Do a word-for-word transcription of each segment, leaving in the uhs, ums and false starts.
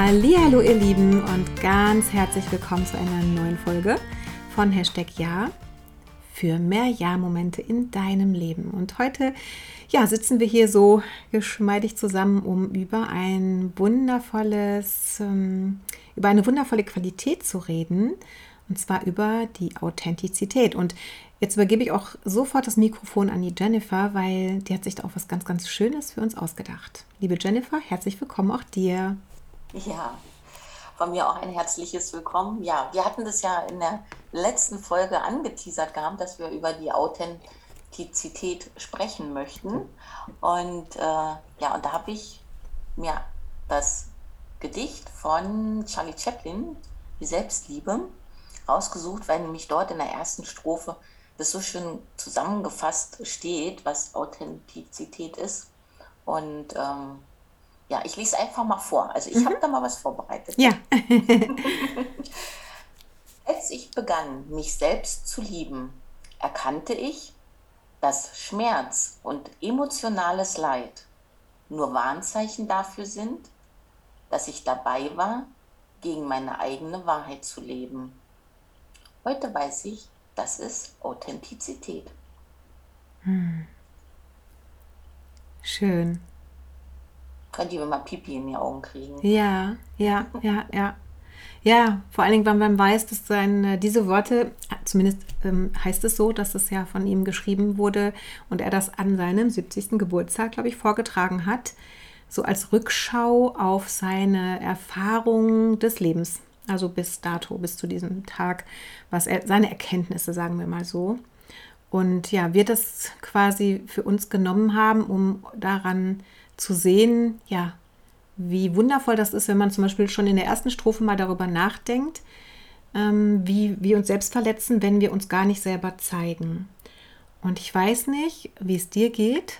Hallihallo ihr Lieben und ganz herzlich willkommen zu einer neuen Folge von Hashtag Ja für mehr Ja-Momente in deinem Leben. Und heute ja, sitzen wir hier so geschmeidig zusammen, um über ein wundervolles, über eine wundervolle Qualität zu reden, und zwar über die Authentizität. Und jetzt übergebe ich auch sofort das Mikrofon an die Jennifer, weil die hat sich da auch was ganz, ganz Schönes für uns ausgedacht. Liebe Jennifer, herzlich willkommen auch dir. Ja, von mir auch ein herzliches Willkommen. Ja, wir hatten das ja in der letzten Folge angeteasert gehabt, dass wir über die Authentizität sprechen möchten. Und äh, ja, und da habe ich mir ja, das Gedicht von Charlie Chaplin, die Selbstliebe, rausgesucht, weil nämlich dort in der ersten Strophe das so schön zusammengefasst steht, was Authentizität ist. Und ähm, ja, ich lese einfach mal vor. Also ich mhm. habe da mal was vorbereitet. Ja. Als ich begann, mich selbst zu lieben, erkannte ich, dass Schmerz und emotionales Leid nur Warnzeichen dafür sind, dass ich dabei war, gegen meine eigene Wahrheit zu leben. Heute weiß ich, das ist Authentizität. Hm. Schön. Könnt ihr mal Pipi in die Augen kriegen. Ja, ja, ja, ja. Ja, vor allen Dingen, wenn man weiß, dass sein, diese Worte, zumindest ähm, heißt es so, dass es ja von ihm geschrieben wurde und er das an seinem siebzigsten Geburtstag, glaube ich, vorgetragen hat, so als Rückschau auf seine Erfahrungen des Lebens. Also bis dato, bis zu diesem Tag, was er, seine Erkenntnisse, sagen wir mal so. Und ja, wir das quasi für uns genommen haben, um daran zu sehen, ja, wie wundervoll das ist, wenn man zum Beispiel schon in der ersten Strophe mal darüber nachdenkt, ähm, wie wir uns selbst verletzen, wenn wir uns gar nicht selber zeigen. Und ich weiß nicht, wie es dir geht.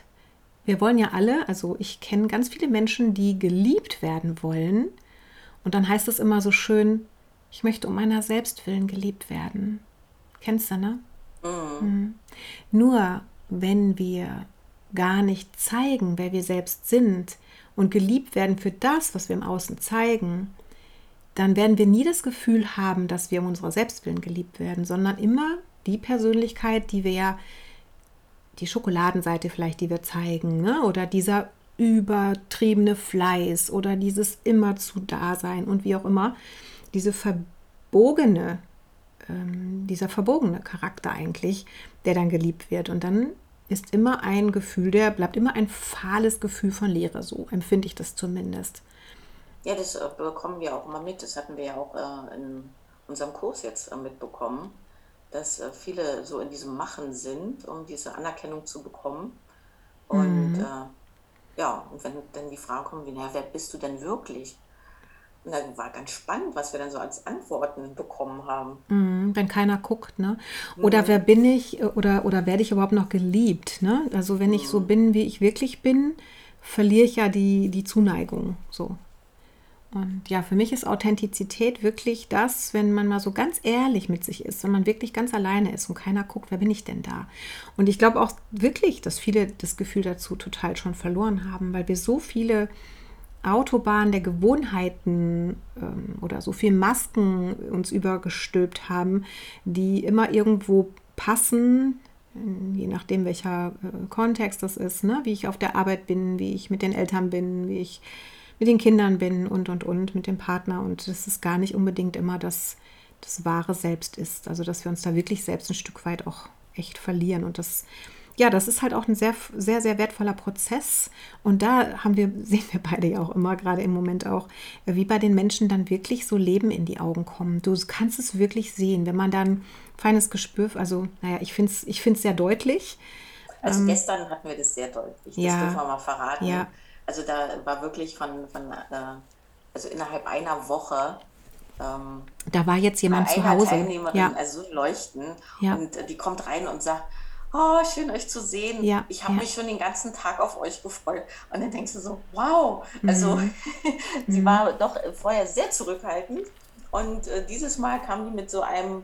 Wir wollen ja alle, also ich kenne ganz viele Menschen, die geliebt werden wollen. Und dann heißt es immer so schön, ich möchte um meiner selbst willen geliebt werden. Kennst du, ne? Mhm. Mhm. Nur wenn wir gar nicht zeigen, wer wir selbst sind und geliebt werden für das, was wir im Außen zeigen, dann werden wir nie das Gefühl haben, dass wir um unserer selbst willen geliebt werden, sondern immer die Persönlichkeit, die wir ja, die Schokoladenseite vielleicht, die wir zeigen, ne? Oder dieser übertriebene Fleiß oder dieses Immerzu-Dasein und wie auch immer, diese verbogene, ähm, dieser verbogene Charakter eigentlich, der dann geliebt wird. Und dann ist immer ein Gefühl, der bleibt immer ein fahles Gefühl von Leere, so empfinde ich das zumindest. Ja, das äh, bekommen wir auch immer mit, das hatten wir ja auch äh, in unserem Kurs jetzt äh, mitbekommen, dass äh, viele so in diesem Machen sind, um diese Anerkennung zu bekommen. Und mhm. äh, Ja, und wenn dann die Fragen kommen wie, naja, wer bist du denn wirklich? Und dann war ganz spannend, was wir dann so als Antworten bekommen haben. Mm, wenn keiner guckt, ne? Oder mm. wer bin ich oder, oder werde ich überhaupt noch geliebt, ne? Also wenn mm. ich so bin, wie ich wirklich bin, verliere ich ja die, die Zuneigung, so. Und ja, für mich ist Authentizität wirklich das, wenn man mal so ganz ehrlich mit sich ist, wenn man wirklich ganz alleine ist und keiner guckt, wer bin ich denn da? Und ich glaube auch wirklich, dass viele das Gefühl dazu total schon verloren haben, weil wir so viele Autobahnen der Gewohnheiten ähm, oder so viele Masken uns übergestülpt haben, die immer irgendwo passen, je nachdem welcher äh, Kontext das ist, ne? Wie ich auf der Arbeit bin, wie ich mit den Eltern bin, wie ich mit den Kindern bin und, und, und, mit dem Partner. Und das ist gar nicht unbedingt immer das, das wahre Selbst ist. Also, dass wir uns da wirklich selbst ein Stück weit auch echt verlieren. Und das, ja, das ist halt auch ein sehr, sehr, sehr wertvoller Prozess. Und da haben wir, sehen wir beide ja auch immer, gerade im Moment auch, wie bei den Menschen dann wirklich so Leben in die Augen kommen. Du kannst es wirklich sehen, wenn man dann feines Gespür, also, naja, ich finde es ich find's sehr deutlich. Also, ähm, gestern hatten wir das sehr deutlich. Das ja, dürfen wir mal verraten. Ja. Also da war wirklich von, von also innerhalb einer Woche ähm, da war jetzt jemand zu Hause. Teilnehmerin, ja. Also so leuchten. Ja. Und die kommt rein und sagt, oh, schön euch zu sehen. Ja. Ich habe ja. mich schon den ganzen Tag auf euch gefreut. Und dann denkst du so, wow. Also mhm. sie mhm. war doch vorher sehr zurückhaltend. Und äh, dieses Mal kam die mit so einem,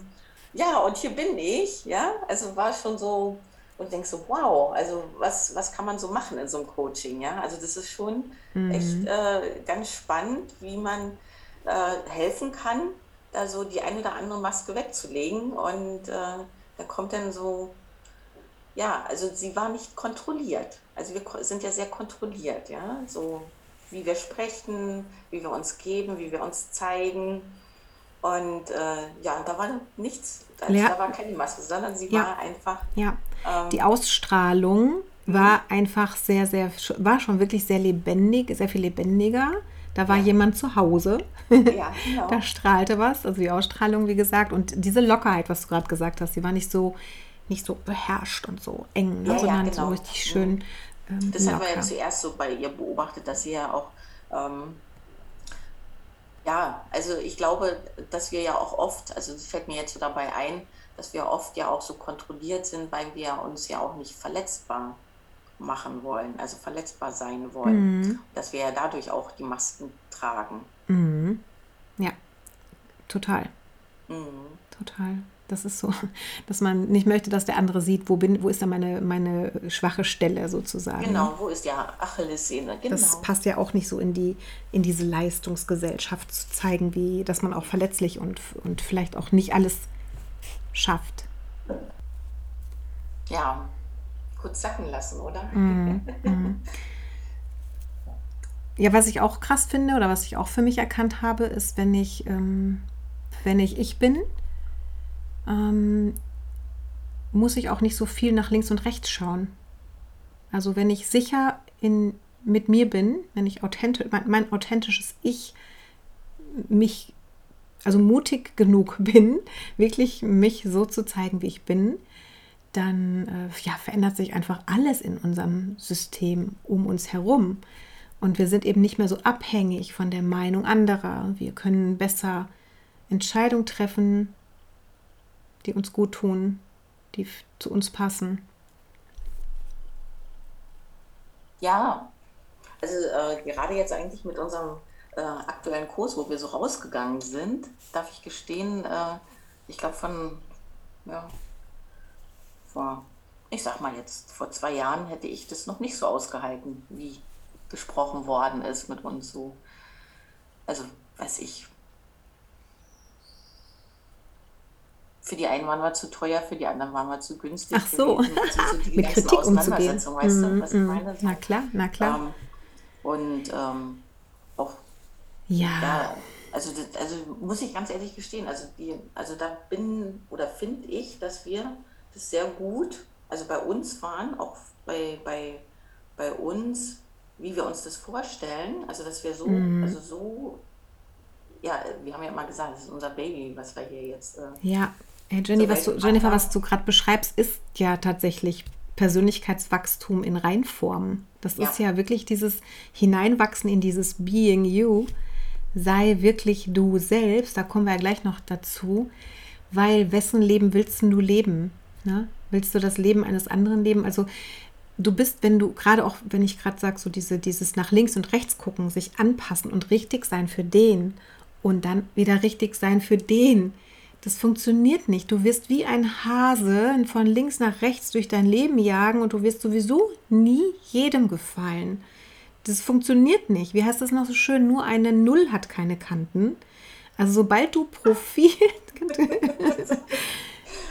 ja, und hier bin ich. Ja, also war schon so, und denkst so, wow, also was, was kann man so machen in so einem Coaching, ja? Also das ist schon mhm. echt äh, ganz spannend, wie man äh, helfen kann, da so die eine oder andere Maske wegzulegen und äh, da kommt dann so, ja, also sie war nicht kontrolliert, also wir sind ja sehr kontrolliert, ja, so wie wir sprechen, wie wir uns geben, wie wir uns zeigen. Und äh, ja, da war nichts, also ja. da war keine Maske, sondern sie ja. war einfach... Ja, ähm, die Ausstrahlung mhm. war einfach sehr, sehr, war schon wirklich sehr lebendig, sehr viel lebendiger. Da war ja. jemand zu Hause, ja, genau. da strahlte was, also die Ausstrahlung, wie gesagt. Und diese Lockerheit, was du gerade gesagt hast, die war nicht so, nicht so beherrscht und so eng, ne? ja, sondern ja, genau. so richtig schön ähm, Das locker. Haben wir ja zuerst so bei ihr beobachtet, dass sie ja auch... Ähm, Ja, also ich glaube, dass wir ja auch oft, also das fällt mir jetzt so dabei ein, dass wir oft ja auch so kontrolliert sind, weil wir uns ja auch nicht verletzbar machen wollen, also verletzbar sein wollen, mhm. dass wir ja dadurch auch die Masken tragen. Mhm. Ja, total. Mhm. Total. Das ist so, dass man nicht möchte, dass der andere sieht, wo bin, wo ist da meine, meine schwache Stelle sozusagen. Genau, wo ist ja Achillessehne, genau. Das passt ja auch nicht so in die in diese Leistungsgesellschaft zu zeigen, wie, dass man auch verletzlich und, und vielleicht auch nicht alles schafft. Ja, kurz sacken lassen, oder? Mm, mm. Ja, was ich auch krass finde oder was ich auch für mich erkannt habe, ist, wenn ich, ähm, wenn ich ich bin, Ähm, muss ich auch nicht so viel nach links und rechts schauen. Also wenn ich sicher in, mit mir bin, wenn ich authentisch, mein, mein authentisches Ich mich, also mutig genug bin, wirklich mich so zu zeigen, wie ich bin, dann äh, ja, verändert sich einfach alles in unserem System um uns herum. Und wir sind eben nicht mehr so abhängig von der Meinung anderer. Wir können besser Entscheidungen treffen, die uns gut tun, die zu uns passen. Ja, also äh, gerade jetzt eigentlich mit unserem äh, aktuellen Kurs, wo wir so rausgegangen sind, darf ich gestehen, äh, ich glaube von, ja, vor, ich sag mal jetzt, vor zwei Jahren hätte ich das noch nicht so ausgehalten, wie gesprochen worden ist mit uns so. Also, weiß ich, für die einen waren wir zu teuer, für die anderen waren wir zu günstig. Ach so, gewesen, also so die mit Kritik umzugehen. Weißt du, was ich meine? Na klar, na klar. Ähm, und ähm, auch, ja, ja also, das, also muss ich ganz ehrlich gestehen, also, die, also da bin oder finde ich, dass wir das sehr gut, also bei uns waren, auch bei, bei, bei uns, wie wir uns das vorstellen, also dass wir so, mhm. also so, ja, wir haben ja immer gesagt, das ist unser Baby, was wir hier jetzt... Äh, ja. Hey Jenny, was du, Jennifer, was du gerade beschreibst, ist ja tatsächlich Persönlichkeitswachstum in Reinform. Das ja. ist ja wirklich dieses Hineinwachsen in dieses Being You. Sei wirklich du selbst. Da kommen wir ja gleich noch dazu. Weil wessen Leben willst du leben? Ne? Willst du das Leben eines anderen leben? Also du bist, wenn du gerade auch, wenn ich gerade sage, so diese, dieses nach links und rechts gucken, sich anpassen und richtig sein für den und dann wieder richtig sein für den. Das funktioniert nicht. Du wirst wie ein Hase von links nach rechts durch dein Leben jagen und du wirst sowieso nie jedem gefallen. Das funktioniert nicht. Wie heißt das noch so schön? Nur eine Null hat keine Kanten. Also sobald du Profil...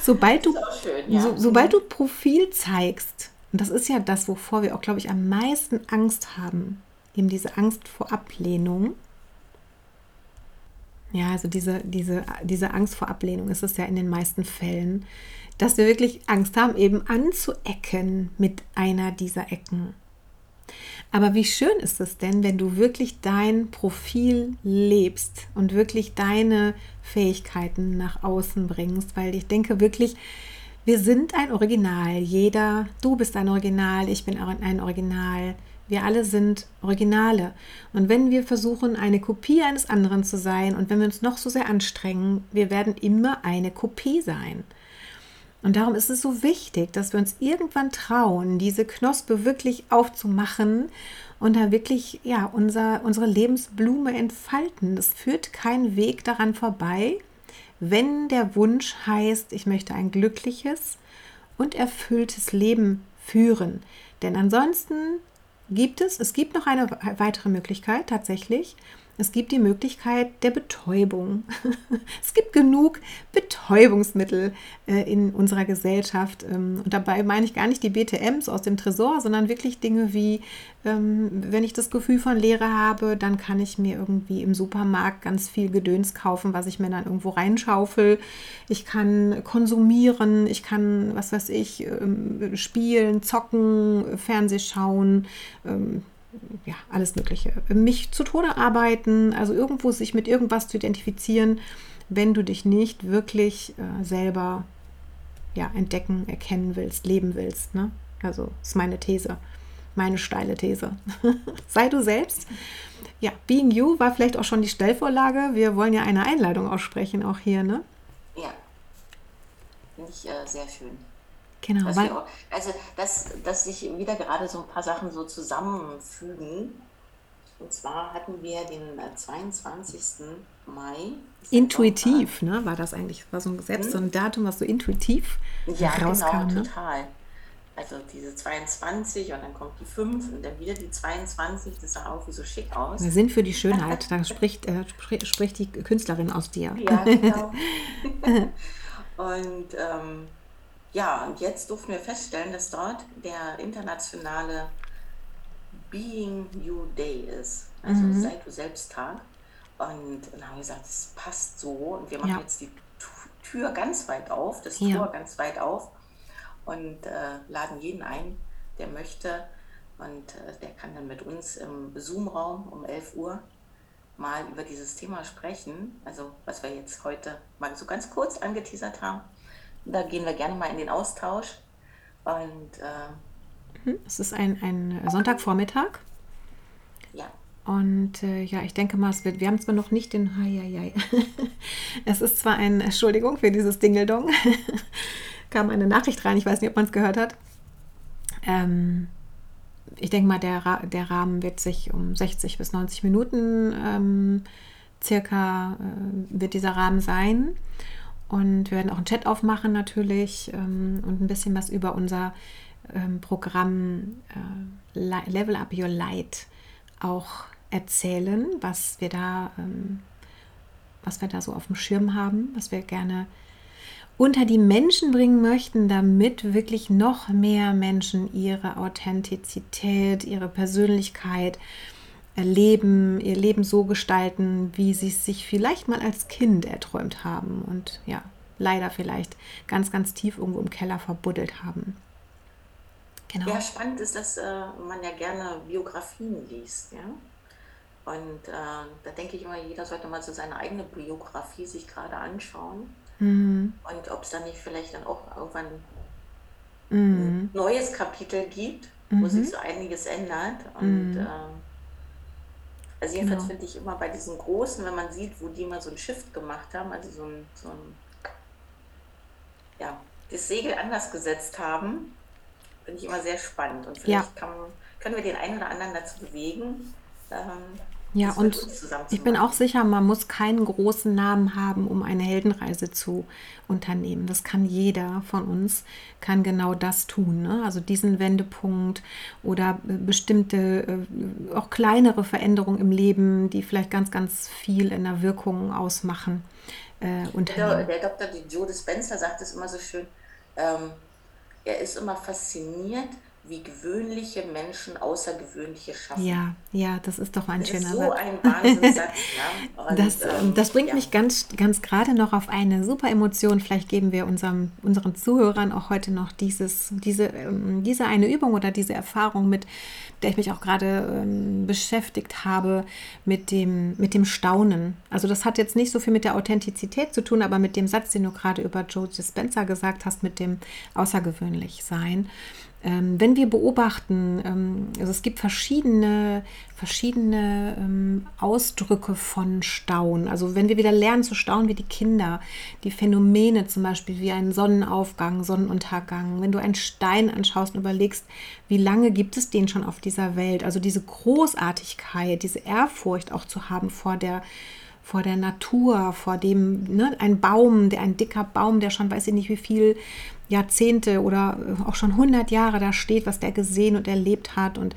sobald, du, schön, ja. so, sobald du Profil zeigst, und das ist ja das, wovor wir auch, glaube ich, am meisten Angst haben, eben diese Angst vor Ablehnung. Ja, also diese, diese, diese Angst vor Ablehnung ist es ja in den meisten Fällen, dass wir wirklich Angst haben, eben anzuecken mit einer dieser Ecken. Aber wie schön ist es denn, wenn du wirklich dein Profil lebst und wirklich deine Fähigkeiten nach außen bringst, weil ich denke wirklich, wir sind ein Original, jeder, du bist ein Original, ich bin ein Original. Wir alle sind Originale. Und wenn wir versuchen, eine Kopie eines anderen zu sein und wenn wir uns noch so sehr anstrengen, wir werden immer eine Kopie sein. Und darum ist es so wichtig, dass wir uns irgendwann trauen, diese Knospe wirklich aufzumachen und da wirklich ja, unser, unsere Lebensblume entfalten. Das führt kein Weg daran vorbei, wenn der Wunsch heißt, ich möchte ein glückliches und erfülltes Leben führen. Denn ansonsten gibt es, es gibt noch eine weitere Möglichkeit tatsächlich. Es gibt die Möglichkeit der Betäubung. Es gibt genug Betäubungsmittel äh, in unserer Gesellschaft. Ähm, und dabei meine ich gar nicht die B T Ms aus dem Tresor, sondern wirklich Dinge wie, ähm, wenn ich das Gefühl von Leere habe, dann kann ich mir irgendwie im Supermarkt ganz viel Gedöns kaufen, was ich mir dann irgendwo reinschaufel. Ich kann konsumieren, ich kann, was weiß ich, ähm, spielen, zocken, Fernseh schauen, ähm, ja, alles Mögliche. Mich zu Tode arbeiten, also irgendwo sich mit irgendwas zu identifizieren, wenn du dich nicht wirklich äh, selber ja, entdecken, erkennen willst, leben willst. Ne? Also ist meine These, meine steile These. Sei du selbst. Ja, Being You war vielleicht auch schon die Stellvorlage. Wir wollen ja eine Einladung aussprechen, auch hier, ne? Ja, finde ich äh, sehr schön. Genau. Dass auch, also, dass, dass sich wieder gerade so ein paar Sachen so zusammenfügen. Und zwar hatten wir den zweiundzwanzigsten Mai. Intuitiv, war, ne? War das eigentlich? War so ein, selbst so ein Datum, was so intuitiv ja, rauskam. Ja, genau, ne? Total. Also diese zweiundzwanzig und dann kommt die fünf und dann wieder die zweiundzwanzig, das sah auch wie so schick aus. Wir sind für die Schönheit, da spricht, äh, spricht, spricht die Künstlerin aus dir. Ja, genau. Und ähm, ja, und jetzt durften wir feststellen, dass dort der internationale Being You Day ist. Also mhm. Sei du selbst Tag. Und dann haben wir gesagt, das passt so. Und wir machen ja. jetzt die Tür ganz weit auf, das ja. Tor ganz weit auf. Und äh, laden jeden ein, der möchte. Und äh, der kann dann mit uns im Zoom-Raum um elf Uhr mal über dieses Thema sprechen. Also was wir jetzt heute mal so ganz kurz angeteasert haben. Da gehen wir gerne mal in den Austausch. Und äh es ist ein, ein Sonntagvormittag. Ja. Und äh, ja, ich denke mal, es wird, wir haben zwar noch nicht den Hai, Hai, Hai. Es ist zwar ein, Entschuldigung für dieses Dingeldong, kam eine Nachricht rein, ich weiß nicht, ob man es gehört hat. Ähm, ich denke mal, der, Ra- der Rahmen wird sich um sechzig bis neunzig Minuten ähm, circa äh, wird dieser Rahmen sein. Und wir werden auch einen Chat aufmachen natürlich ähm, und ein bisschen was über unser ähm, Programm äh, Level Up Your Light auch erzählen, was wir da, ähm, was wir da so auf dem Schirm haben, was wir gerne unter die Menschen bringen möchten, damit wirklich noch mehr Menschen ihre Authentizität, ihre Persönlichkeit erleben, ihr Leben so gestalten, wie sie es sich vielleicht mal als Kind erträumt haben und ja, leider vielleicht ganz, ganz tief irgendwo im Keller verbuddelt haben. Genau. Ja, spannend ist, dass äh, man ja gerne Biografien liest, ja. Und äh, da denke ich immer, jeder sollte mal so seine eigene Biografie sich gerade anschauen. Mhm. Und ob es dann nicht vielleicht dann auch irgendwann mhm. ein neues Kapitel gibt, mhm. wo sich so einiges ändert und mhm. äh, Also jedenfalls genau. finde ich immer bei diesen Großen, wenn man sieht, wo die mal so einen Shift gemacht haben, also so ein, so ein ja, das Segel anders gesetzt haben, finde ich immer sehr spannend. Und vielleicht ja. kann, können wir den einen oder anderen dazu bewegen, ähm, ja, das und uns zusammen zu ich machen. Bin auch sicher, man muss keinen großen Namen haben, um eine Heldenreise zu unternehmen. Das kann jeder von uns, kann genau das tun, ne? Also diesen Wendepunkt oder bestimmte, auch kleinere Veränderungen im Leben, die vielleicht ganz, ganz viel in der Wirkung ausmachen. Äh, der, der Doktor Joe Dispenza sagt es immer so schön, ähm, er ist immer fasziniert, wie gewöhnliche Menschen Außergewöhnliche schaffen. Ja, ja, das ist doch ein das schöner Satz. Das ist so ein Wahnsinnssatz. Ne? Und, das, ähm, das bringt ja. mich ganz, ganz gerade noch auf eine super Emotion. Vielleicht geben wir unserem, unseren Zuhörern auch heute noch dieses, diese, ähm, diese eine Übung oder diese Erfahrung mit, der ich mich auch gerade ähm, beschäftigt habe, mit dem, mit dem Staunen. Also das hat jetzt nicht so viel mit der Authentizität zu tun, aber mit dem Satz, den du gerade über Joe Dispenza gesagt hast, mit dem außergewöhnlich sein. Wenn wir beobachten, also es gibt verschiedene, verschiedene Ausdrücke von Staunen. Also wenn wir wieder lernen zu staunen wie die Kinder, die Phänomene zum Beispiel wie einen Sonnenaufgang, Sonnenuntergang. Wenn du einen Stein anschaust und überlegst, wie lange gibt es den schon auf dieser Welt? Also diese Großartigkeit, diese Ehrfurcht auch zu haben vor der vor der Natur, vor dem, ne, ein Baum, der ein dicker Baum, der schon weiß ich nicht wie viel Jahrzehnte oder auch schon hundert Jahre da steht, was der gesehen und erlebt hat. Und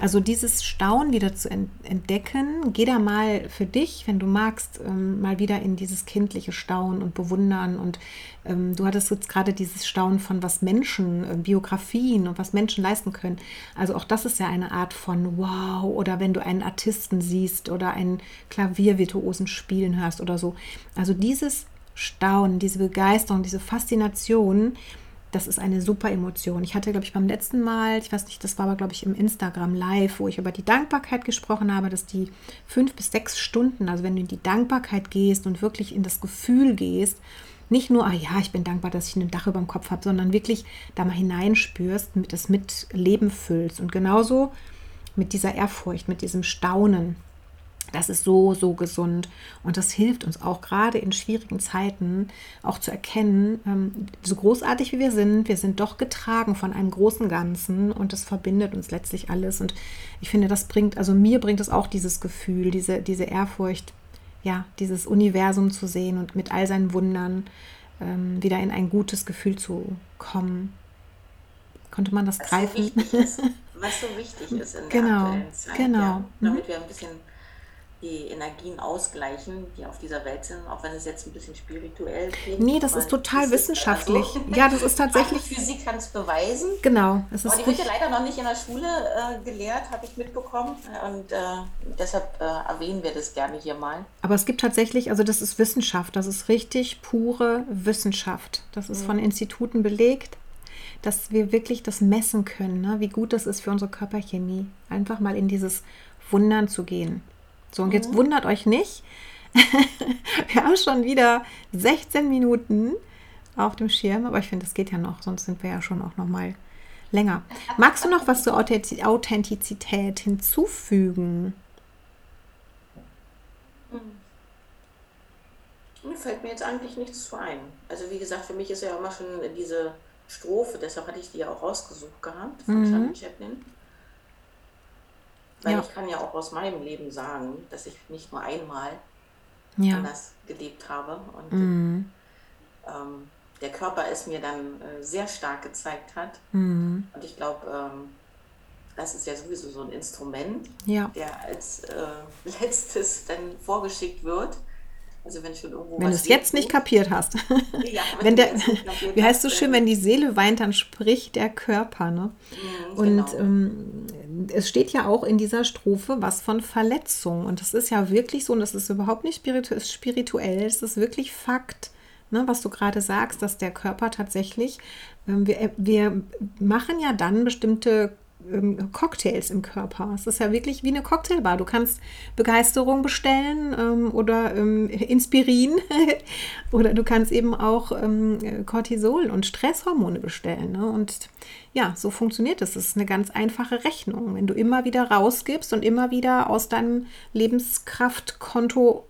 also dieses Staunen wieder zu entdecken, geh da mal für dich, wenn du magst, ähm, mal wieder in dieses kindliche Staunen und Bewundern. Und ähm, du hattest jetzt gerade dieses Staunen von was Menschen, äh, Biografien und was Menschen leisten können. Also auch das ist ja eine Art von wow, oder wenn du einen Artisten siehst oder einen Klaviervirtuosen spielen hörst oder so. Also dieses Staunen, diese Begeisterung, diese Faszination, das ist eine super Emotion. Ich hatte, glaube ich, beim letzten Mal, ich weiß nicht, das war aber, glaube ich, im Instagram Live, wo ich über die Dankbarkeit gesprochen habe, dass die fünf bis sechs Stunden, also wenn du in die Dankbarkeit gehst und wirklich in das Gefühl gehst, nicht nur, ah ja, ich bin dankbar, dass ich ein Dach über dem Kopf habe, sondern wirklich da mal hineinspürst, das mit Leben füllst. Und genauso mit dieser Ehrfurcht, mit diesem Staunen. Das ist so, so gesund und das hilft uns auch gerade in schwierigen Zeiten auch zu erkennen, so großartig wie wir sind, wir sind doch getragen von einem großen Ganzen und das verbindet uns letztlich alles. Und ich finde, das bringt, also mir bringt es auch dieses Gefühl, diese, diese Ehrfurcht, ja, dieses Universum zu sehen und mit all seinen Wundern ähm, wieder in ein gutes Gefühl zu kommen. Konnte man das was greifen? So ist, was so wichtig ist in der genau, aktuellen Zeit, genau. Ja, damit mhm. wir ein bisschen die Energien ausgleichen, die auf dieser Welt sind, auch wenn es jetzt ein bisschen spirituell klingt. Nee, das ist total Physik, wissenschaftlich. Also, ja, das ist tatsächlich... Die Physik kann es beweisen. Genau. Es ist aber die wird ja leider noch nicht in der Schule äh, gelehrt, habe ich mitbekommen. Und äh, deshalb äh, erwähnen wir das gerne hier mal. Aber es gibt tatsächlich, also das ist Wissenschaft, das ist richtig pure Wissenschaft. Das ist mhm. von Instituten belegt, dass wir wirklich das messen können, ne? Wie gut das ist für unsere Körperchemie. Einfach mal in dieses Wundern zu gehen. So, und jetzt mhm. wundert euch nicht, wir haben schon wieder sechzehn Minuten auf dem Schirm, aber ich finde, das geht ja noch, sonst sind wir ja schon auch noch mal länger. Magst du noch was zur Authentizität hinzufügen? Mir fällt mir jetzt eigentlich nichts ein. Also wie gesagt, für mich ist ja auch immer schon diese Strophe, deshalb hatte ich die ja auch rausgesucht gehabt von mhm. Charlie Chaplin. Weil ja. ich kann ja auch aus meinem Leben sagen, dass ich nicht nur einmal ja. anders gelebt habe. Und mhm. ähm, der Körper es mir dann äh, sehr stark gezeigt hat. Mhm. Und ich glaube, ähm, das ist ja sowieso so ein Instrument, ja. der als äh, letztes dann vorgeschickt wird. Also wenn schon irgendwo wenn du es jetzt nicht kapiert hast. Ja, wenn wenn der, wie heißt so schön, wenn die Seele weint, dann spricht der Körper. Ne? Mhm, und genau. ähm, es steht ja auch in dieser Strophe was von Verletzung. Und das ist ja wirklich so, und das ist überhaupt nicht spirituell, es ist wirklich Fakt, ne, was du gerade sagst, dass der Körper tatsächlich, ähm, wir, wir machen ja dann bestimmte Cocktails im Körper. Es ist ja wirklich wie eine Cocktailbar. Du kannst Begeisterung bestellen ähm, oder ähm, Inspirin oder du kannst eben auch ähm, Cortisol und Stresshormone bestellen. Ne? Und ja, so funktioniert das. Das ist eine ganz einfache Rechnung. Wenn du immer wieder rausgibst und immer wieder aus deinem Lebenskraftkonto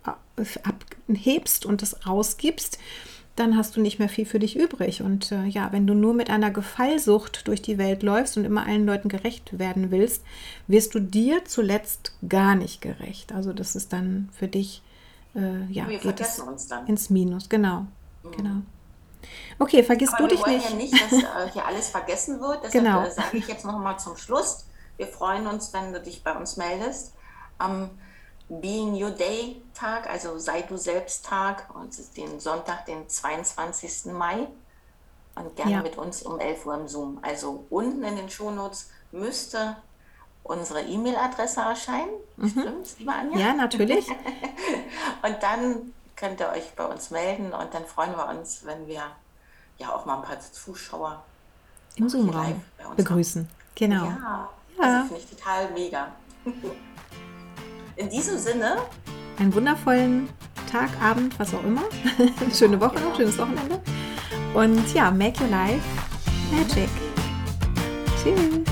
abhebst und das rausgibst, dann hast du nicht mehr viel für dich übrig. Und äh, ja, wenn du nur mit einer Gefallsucht durch die Welt läufst und immer allen Leuten gerecht werden willst, wirst du dir zuletzt gar nicht gerecht. Also das ist dann für dich, äh, ja, wir geht es uns dann ins Minus. Genau, mhm. genau. Okay, vergiss aber du dich nicht. Wir wollen ja nicht, dass äh, hier alles vergessen wird. Deshalb genau. äh, sage ich jetzt nochmal zum Schluss. Wir freuen uns, wenn du dich bei uns meldest. Ähm, Being You Day Tag, also Sei du selbst Tag, und es ist den Sonntag, den zweiundzwanzigsten Mai, und gerne ja. mit uns um elf Uhr im Zoom. Also unten in den Shownotes müsste unsere E-Mail-Adresse erscheinen, mhm. stimmt's, liebe Anja? Ja, natürlich. Und dann könnt ihr euch bei uns melden und dann freuen wir uns, wenn wir ja auch mal ein paar Zuschauer im Zoom-Raum begrüßen. Haben. Genau. Ja, ja. Also finde ich total mega. In diesem Sinne, einen wundervollen Tag, Abend, was auch immer. Schöne Woche noch, schönes Wochenende. Und ja, make your life magic. Tschüss.